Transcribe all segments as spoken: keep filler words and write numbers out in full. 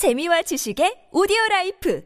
재미와 지식의 오디오라이프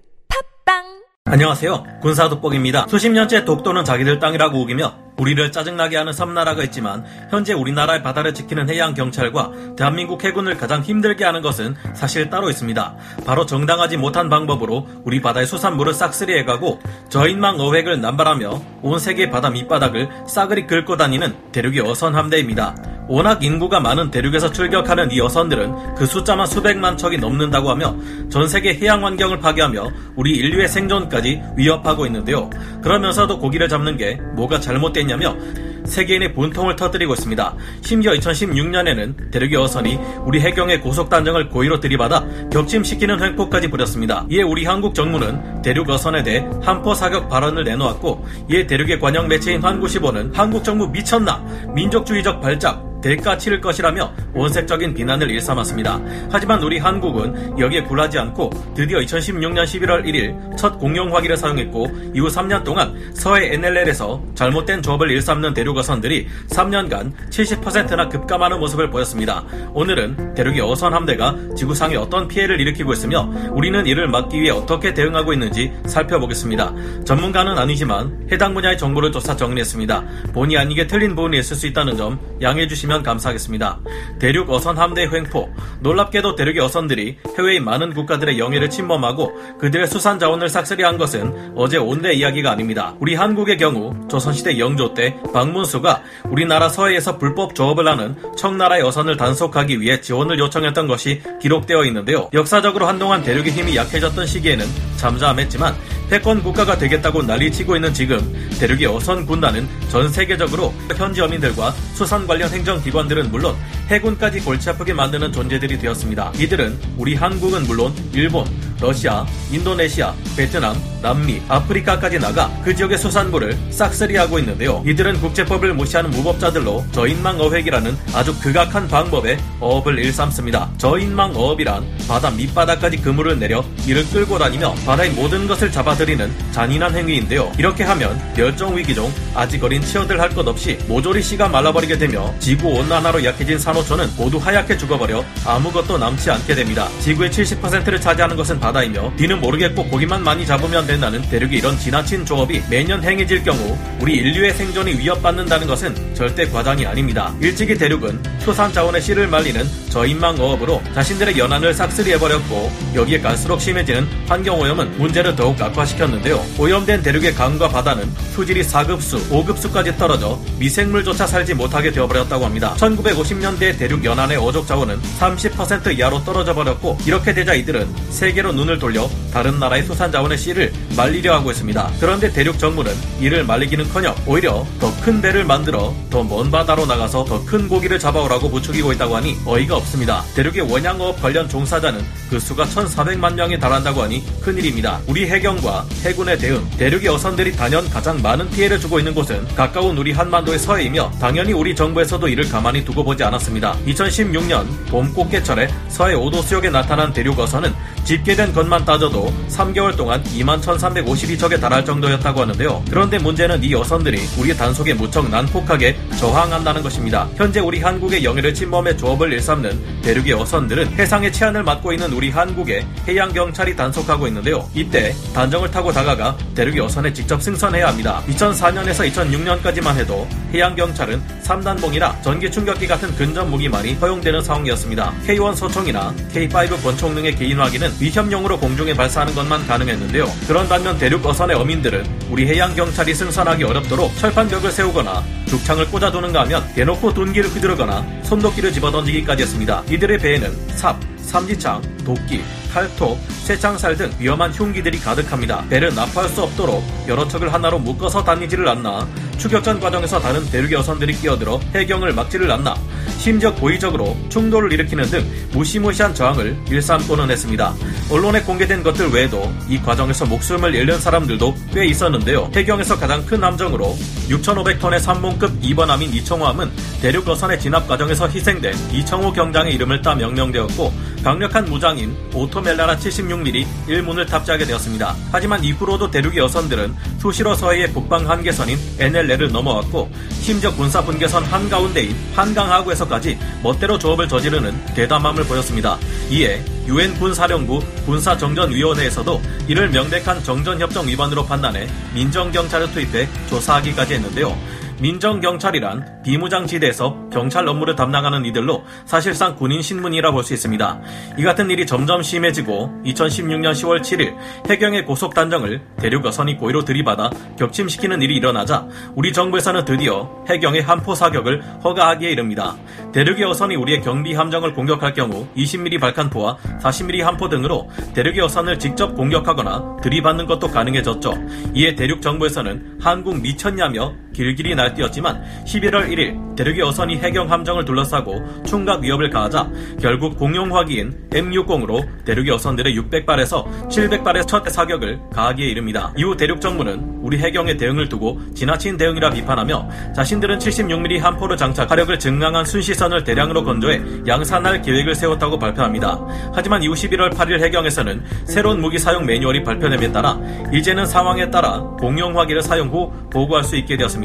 팟빵. 안녕하세요, 군사돋보기입니다. 수십 년째 독도는 자기들 땅이라고 우기며 우리를 짜증나게 하는 섬나라가 있지만 현재 우리나라의 바다를 지키는 해양경찰과 대한민국 해군을 가장 힘들게 하는 것은 사실 따로 있습니다. 바로 정당하지 못한 방법으로 우리 바다의 수산물을 싹쓸이해가고 저인망 어획을 남발하며 온 세계 바다 밑바닥을 싸그리 긁고 다니는 대륙의 어선함대입니다. 워낙 인구가 많은 대륙에서 출격하는 이 어선들은 그 숫자만 수백만 척이 넘는다고 하며 전세계 해양환경을 파괴하며 우리 인류의 생존까지 위협하고 있는데요. 그러면서도 고기를 잡는 게 뭐가 잘못됐냐며 세계인의 분통을 터뜨리고 있습니다. 심지어 이천십육 년에는 대륙의 어선이 우리 해경의 고속단정을 고의로 들이받아 격침시키는 횡포까지 부렸습니다. 이에 우리 한국 정부는 대륙 어선에 대해 한포사격 발언을 내놓았고, 이에 대륙의 관영 매체인 환구시보는 한국 정부 미쳤나, 민족주의적 발작, 대가 치를 것이라며 원색적인 비난을 일삼았습니다. 하지만 우리 한국은 여기에 굴하지 않고 드디어 이천십육 년 십일월 일일 첫 공용화기를 사용했고, 이후 삼 년 동안 서해 엔엘엘에서 잘못된 조업을 일삼는 대륙 어선들이 삼 년간 칠십 퍼센트나 급감하는 모습을 보였습니다. 오늘은 대륙의 어선 함대가 지구상에 어떤 피해를 일으키고 있으며 우리는 이를 막기 위해 어떻게 대응하고 있는지 살펴보겠습니다. 전문가는 아니지만 해당 분야의 정보를 조사 정리했습니다. 본의 아니게 틀린 부분이 있을 수 있다는 점 양해해 주시면 감사하겠습니다. 대륙 어선 함대의 횡포. 놀랍게도 대륙의 어선들이 해외의 많은 국가들의 영해를 침범하고 그들의 수산 자원을 싹쓸이한 것은 어제 온데 이야기가 아닙니다. 우리 한국의 경우 조선시대 영조 때 박문수가 우리나라 서해에서 불법 조업을 하는 청나라의 어선을 단속하기 위해 지원을 요청했던 것이 기록되어 있는데요. 역사적으로 한동안 대륙의 힘이 약해졌던 시기에는 잠잠했지만 패권 국가가 되겠다고 난리치고 있는 지금 대륙의 어선 군단은 전 세계적으로 현지 어민들과 수산 관련 행정 기관들은 물론 해군까지 골치 아프게 만드는 존재들이 되었습니다. 이들은 우리 한국은 물론 일본, 러시아, 인도네시아, 베트남, 남미, 아프리카까지 나가 그 지역의 수산물을 싹쓸이하고 있는데요. 이들은 국제법을 무시하는 무법자들로 저인망 어획이라는 아주 극악한 방법에 어업을 일삼습니다. 저인망 어업이란 바다 밑바닥까지 그물을 내려 이를 끌고 다니며 바다의 모든 것을 잡아들이는 잔인한 행위인데요. 이렇게 하면 멸종위기종, 아직 어린 치어들 할 것 없이 모조리 씨가 말라버리게 되며 지구온난화로 약해진 산호초는 모두 하얗게 죽어버려 아무것도 남지 않게 됩니다. 지구의 칠십 퍼센트를 차지하는 것은 바다이며 뒤는 모르겠고 고기만 많이 잡으면 된다는 대륙의 이런 지나친 조업이 매년 행해질 경우 우리 인류의 생존이 위협받는다는 것은 절대 과장이 아닙니다. 일찍이 대륙은 수산자원의 씨를 말리는 저인망 어업으로 자신들의 연안을 싹쓸이해버렸고, 여기에 갈수록 심해지는 환경오염은 문제를 더욱 악화시켰는데요. 오염된 대륙의 강과 바다는 수질이 사 급수, 오 급수까지 떨어져 미생물조차 살지 못하게 되어버렸다고 합니다. 천구백오십 년대 대륙 연안의 어족자원은 삼십 퍼센트 이하로 떨어져버렸고, 이렇게 되자 이들은 세계로 눈을 돌려 다른 나라의 수산자원의 씨를 말리려 하고 있습니다. 그런데 대륙 정부는 이를 말리기는커녕 오히려 더 큰 배를 만들어 더 먼 바다로 나가서 더 큰 고기를 잡아오라고 부추기고 있다고 하니 어이가 없습니다. 대륙의 원양어업 관련 종사자는 그 수가 천사백만 명에 달한다고 하니 큰일입니다. 우리 해경과 해군의 대응. 대륙의 어선들이 단연 가장 많은 피해를 주고 있는 곳은 가까운 우리 한반도의 서해이며 당연히 우리 정부에서도 이를 가만히 두고 보지 않았습니다. 이천십육 년 봄 꽃게철에 서해 오 도 수역에 나타난 대륙 어선은 집계된 것만 따져도 삼 개월 동안 이만 천삼백오십이 척에 달할 정도였다고 하는데요. 그런데 문제는 이 어선들이 우리의 단속에 무척 난폭하게 저항한다는 것입니다. 현재 우리 한국의 영해를 침범해 조업을 일삼는 대륙의 어선들은 해상의 치안을 맡고 있는 우리 한국의 해양경찰이 단속하고 있는데요. 이때 단정을 타고 다가가 대륙의 어선에 직접 승선해야 합니다. 이천사 년에서 이천육 년까지만 해도 해양경찰은 삼단봉이나 전기충격기 같은 근접 무기만이 허용되는 상황이었습니다. 케이 원 소총이나 케이 오 권총 등의 개인화기는 위협용으로 공중에 발사하는 것만 가능했는데요. 그런 반면 대륙 어선의 어민들은 우리 해양경찰이 승선하기 어렵도록 철판벽을 세우거나 죽창을 꽂아두는가 하면 대놓고 둔기를 휘두르거나 손도끼를 집어던지기까지 했습니다. 이들의 배에는 삽, 삼지창, 도끼, 칼톱, 쇠창살 등 위험한 흉기들이 가득합니다. 배를 납포할 수 없도록 여러 척을 하나로 묶어서 다니지를 않나, 추격전 과정에서 다른 대륙의 어선들이 끼어들어 해경을 막지를 않나, 심지어 고의적으로 충돌을 일으키는 등 무시무시한 저항을 일삼고는 했습니다. 언론에 공개된 것들 외에도 이 과정에서 목숨을 잃는 사람들도 꽤 있었는데요. 해경에서 가장 큰 함정으로 육천오백 톤의 삼 봉급 이 번 함인 이청호함은 대륙 어선의 진압 과정에서 희생된 이청호 경장의 이름을 따 명명되었고, 강력한 무장인 오토 멜라라 칠십육 밀리미터 일 문을 탑재하게 되었습니다. 하지만 이후로도 대륙의 여선들은 수시로 서해의 북방 한계선인 엔엘엘을 넘어왔고 심지어 군사분계선 한가운데인 한강하구에서까지 멋대로 조업을 저지르는 대담함을 보였습니다. 이에 유엔 군사령부 군사정전위원회에서도 이를 명백한 정전협정 위반으로 판단해 민정경찰을 투입해 조사하기까지 했는데요. 민정경찰이란 비무장지대에서 경찰 업무를 담당하는 이들로 사실상 군인 신문이라 볼 수 있습니다. 이 같은 일이 점점 심해지고 이천십육년 시월 칠일 해경의 고속단정을 대륙 어선이 고의로 들이받아 격침시키는 일이 일어나자 우리 정부에서는 드디어 해경의 함포 사격을 허가하기에 이릅니다. 대륙의 어선이 우리의 경비 함정을 공격할 경우 이십 밀리미터 발칸포와 사십 밀리미터 함포 등으로 대륙의 어선을 직접 공격하거나 들이받는 것도 가능해졌죠. 이에 대륙 정부에서는 한국 미쳤냐며 길길이 날뛰었지만 십일월 일일 대륙의 어선이 해경 함정을 둘러싸고 충각 위협을 가하자 결국 공용화기인 엠 육십으로 대륙의 어선들의 육백 발에서 칠백 발의 첫 사격을 가하기에 이릅니다. 이후 대륙 정부는 우리 해경의 대응을 두고 지나친 대응이라 비판하며 자신들은 칠십육 밀리미터 함포를 장착 화력을 증강한 순시선을 대량으로 건조해 양산할 계획을 세웠다고 발표합니다. 하지만 이후 십일월 팔일 해경에서는 새로운 무기 사용 매뉴얼이 발표됨에 따라 이제는 상황에 따라 공용화기를 사용 후 보고할 수 있게 되었습니다.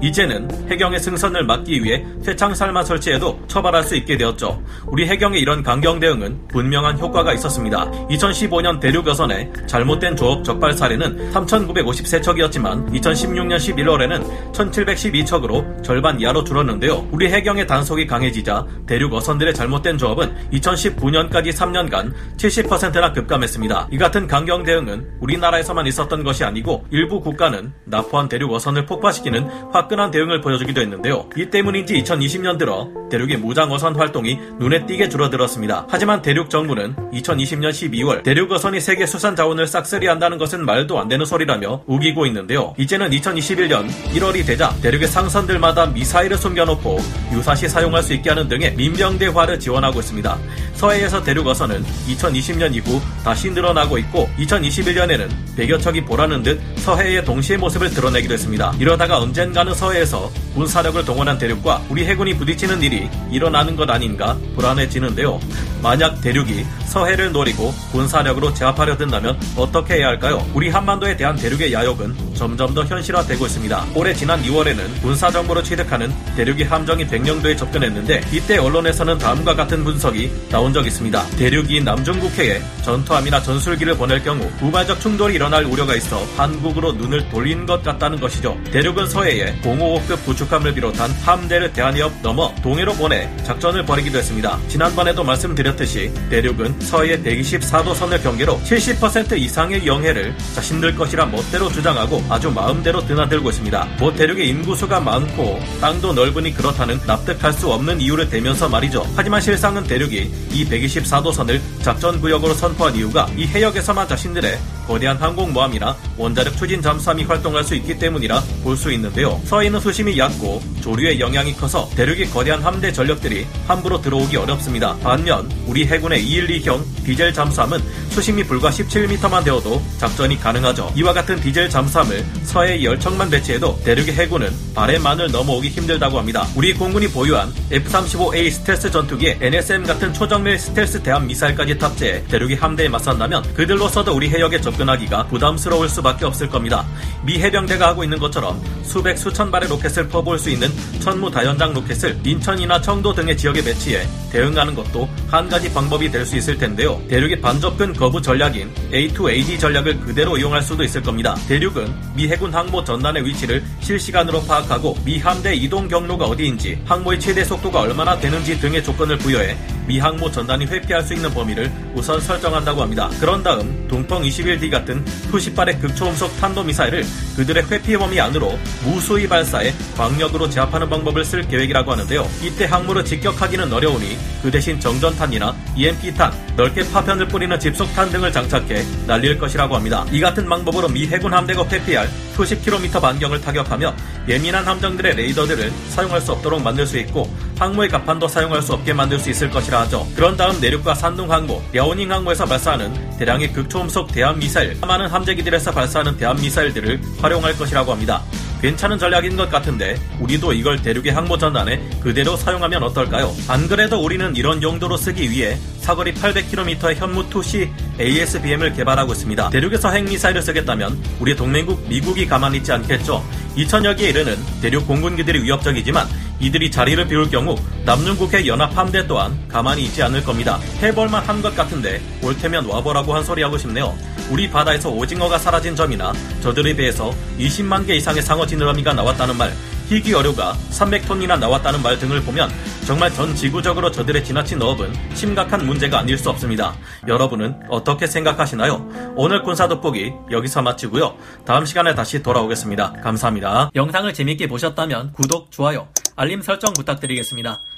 이제는 해경의 승선을 막기 위해 쇠창살만 설치해도 처벌할 수 있게 되었죠. 우리 해경의 이런 강경 대응은 분명한 효과가 있었습니다. 이천십오년 대륙 여선의 잘못된 조업 적발 사례는 삼천구백오십삼 척이었지만 이천십육년 십일월에는 천칠백십이 척으로 절반 이하로 줄었는데요. 우리 해경의 단속이 강해지자 대륙 어선들의 잘못된 조업은 이천십구년까지 삼 년간 칠십 퍼센트나 급감했습니다. 이 같은 강경 대응은 우리나라에서만 있었던 것이 아니고 일부 국가는 납포한 대륙 어선을 폭파시키는 화끈한 대응을 보여주기도 했는데요. 이 때문인지 이천이십년 들어 대륙의 무장어선 활동이 눈에 띄게 줄어들었습니다. 하지만 대륙 정부는 이천이십년 십이월 대륙어선이 세계 수산자원을 싹쓸이한다는 것은 말도 안 되는 소리라며 우기고 있는데요. 이제는 이천이십일년 일월이 되자 대륙의 상선들마다 미사일을 숨겨놓고 유사시 사용할 수 있게 하는 등의 민병대화를 지원하고 있습니다. 서해에서 대륙어선은 이천이십년 이후 다시 늘어나고 있고 이천이십일년에는 백여 척이 보라는 듯 서해의 동시에 모습을 드러내기도 했습니다. 이러다가 언젠가는 서해에서 군사력을 동원한 대륙과 우리 해군이 부딪히는 일이 일어나는 것 아닌가 불안해지는데요. 만약 대륙이 서해를 노리고 군사력으로 제압하려 든다면 어떻게 해야 할까요? 우리 한반도에 대한 대륙의 야욕은 점점 더 현실화되고 있습니다. 올해 지난 이월에는 군사정보를 취득하는 대륙의 함정이 백령도에 접근했는데 이때 언론에서는 다음과 같은 분석이 나온 적이 있습니다. 대륙이 남중국해에 전투함이나 전술기를 보낼 경우 우발적 충돌이 일어날 우려가 있어 한국으로 눈을 돌린 것 같다는 것이죠. 대륙은 서해에 공오호급 구축함을 비롯한 함대를 대한해협 넘어 동해로 보내 작전을 벌이기도 했습니다. 지난번에도 말씀드렸듯이 대륙은 서해의 백이십사도선을 경계로 칠십 퍼센트 이상의 영해를 자신들 것이라 멋대로 주장하고 아주 마음대로 드나들고 있습니다. 뭐 대륙의 인구수가 많고 땅도 넓으니 그렇다는 납득할 수 없는 이유를 대면서 말이죠. 하지만 실상은 대륙이 이 백이십사도선을 작전구역으로 선포한 이유가 이 해역에서만 자신들의 거대한 항공모함이나 원자력 추진 잠수함이 활동할 수 있기 때문이라 볼 수 있는데요. 서해는 수심이 얕고 조류의 영향이 커서 대륙의 거대한 함대 전력들이 함부로 들어오기 어렵습니다. 반면 우리 해군의 이백십이형 디젤 잠수함은 수심이 불과 십칠 미터만 되어도 작전이 가능하죠. 이와 같은 디젤 잠수함을 서해에 열 척만 배치해도 대륙의 해군은 바래만을 넘어오기 힘들다고 합니다. 우리 공군이 보유한 에프 삼십오 에이 스텔스 전투기에 엔에스엠 같은 초정밀 스텔스 대함 미사일까지 탑재해 대륙의 함대에 맞선다면 그들로서도 우리 해역에 접근하기가 부담스러울 수밖에 없을 겁니다. 미 해병대가 하고 있는 것처럼 수백 수천 발의 로켓을 퍼부을 수 있는 천무다연장 로켓을 인천이나 청도 등의 지역에 배치해 대응하는 것도 한 가지 방법이 될 수 있을 텐데요. 대륙의 반접근 거부 전략인 에이 투 에이 디 전략을 그대로 이용할 수도 있을 겁니다. 대륙은 미 해군 항모 전단의 위치를 실시간으로 파악하고 미 함대 이동 경로가 어디인지, 항모의 최대 속도가 얼마나 되는지 등의 조건을 부여해 미 항모 전단이 회피할 수 있는 범위를 우선 설정한다고 합니다. 그런 다음 동펑 이십일 디 같은 수십 발의 극초음속 탄도미사일을 그들의 회피 범위 안으로 무수히 발사해 광력으로 제압하는 방법을 쓸 계획이라고 하는데요. 이때 항모를 직격하기는 어려우니 그 대신 정전탄이나 이엠피탄, 넓게 파편을 뿌리는 집속탄 등을 장착해 날릴 것이라고 합니다. 이 같은 방법으로 미 해군 함대가 회피할 수십 킬로미터 반경을 타격하며 예민한 함정들의 레이더들을 사용할 수 없도록 만들 수 있고 항모의 갑판도 사용할 수 없게 만들 수 있을 것이라 하죠. 그런 다음 내륙과 산둥항모, 랴오닝 항모에서 발사하는 대량의 극초음속 대함미사일, 수많은 함재기들에서 발사하는 대함미사일들을 활용할 것이라고 합니다. 괜찮은 전략인 것 같은데 우리도 이걸 대륙의 항모전단에 그대로 사용하면 어떨까요? 안 그래도 우리는 이런 용도로 쓰기 위해 사거리 팔백 킬로미터의 현무 투 씨 에이 에스 비 엠을 개발하고 있습니다. 대륙에서 핵미사일을 쓰겠다면 우리 동맹국 미국이 가만히 있지 않겠죠. 이천여 개에 이르는 대륙 공군기들이 위협적이지만 이들이 자리를 비울 경우 남중국해 연합함대 또한 가만히 있지 않을 겁니다. 해볼만 한 것 같은데 올테면 와보라고 한 소리 하고 싶네요. 우리 바다에서 오징어가 사라진 점이나 저들에 비해서 이십만 개 이상의 상어 지느러미가 나왔다는 말, 희귀 어류가 삼백 톤이나 나왔다는 말 등을 보면 정말 전 지구적으로 저들의 지나친 어업은 심각한 문제가 아닐 수 없습니다. 여러분은 어떻게 생각하시나요? 오늘 군사돋보기 여기서 마치고요. 다음 시간에 다시 돌아오겠습니다. 감사합니다. 영상을 재밌게 보셨다면 구독, 좋아요, 알림 설정 부탁드리겠습니다.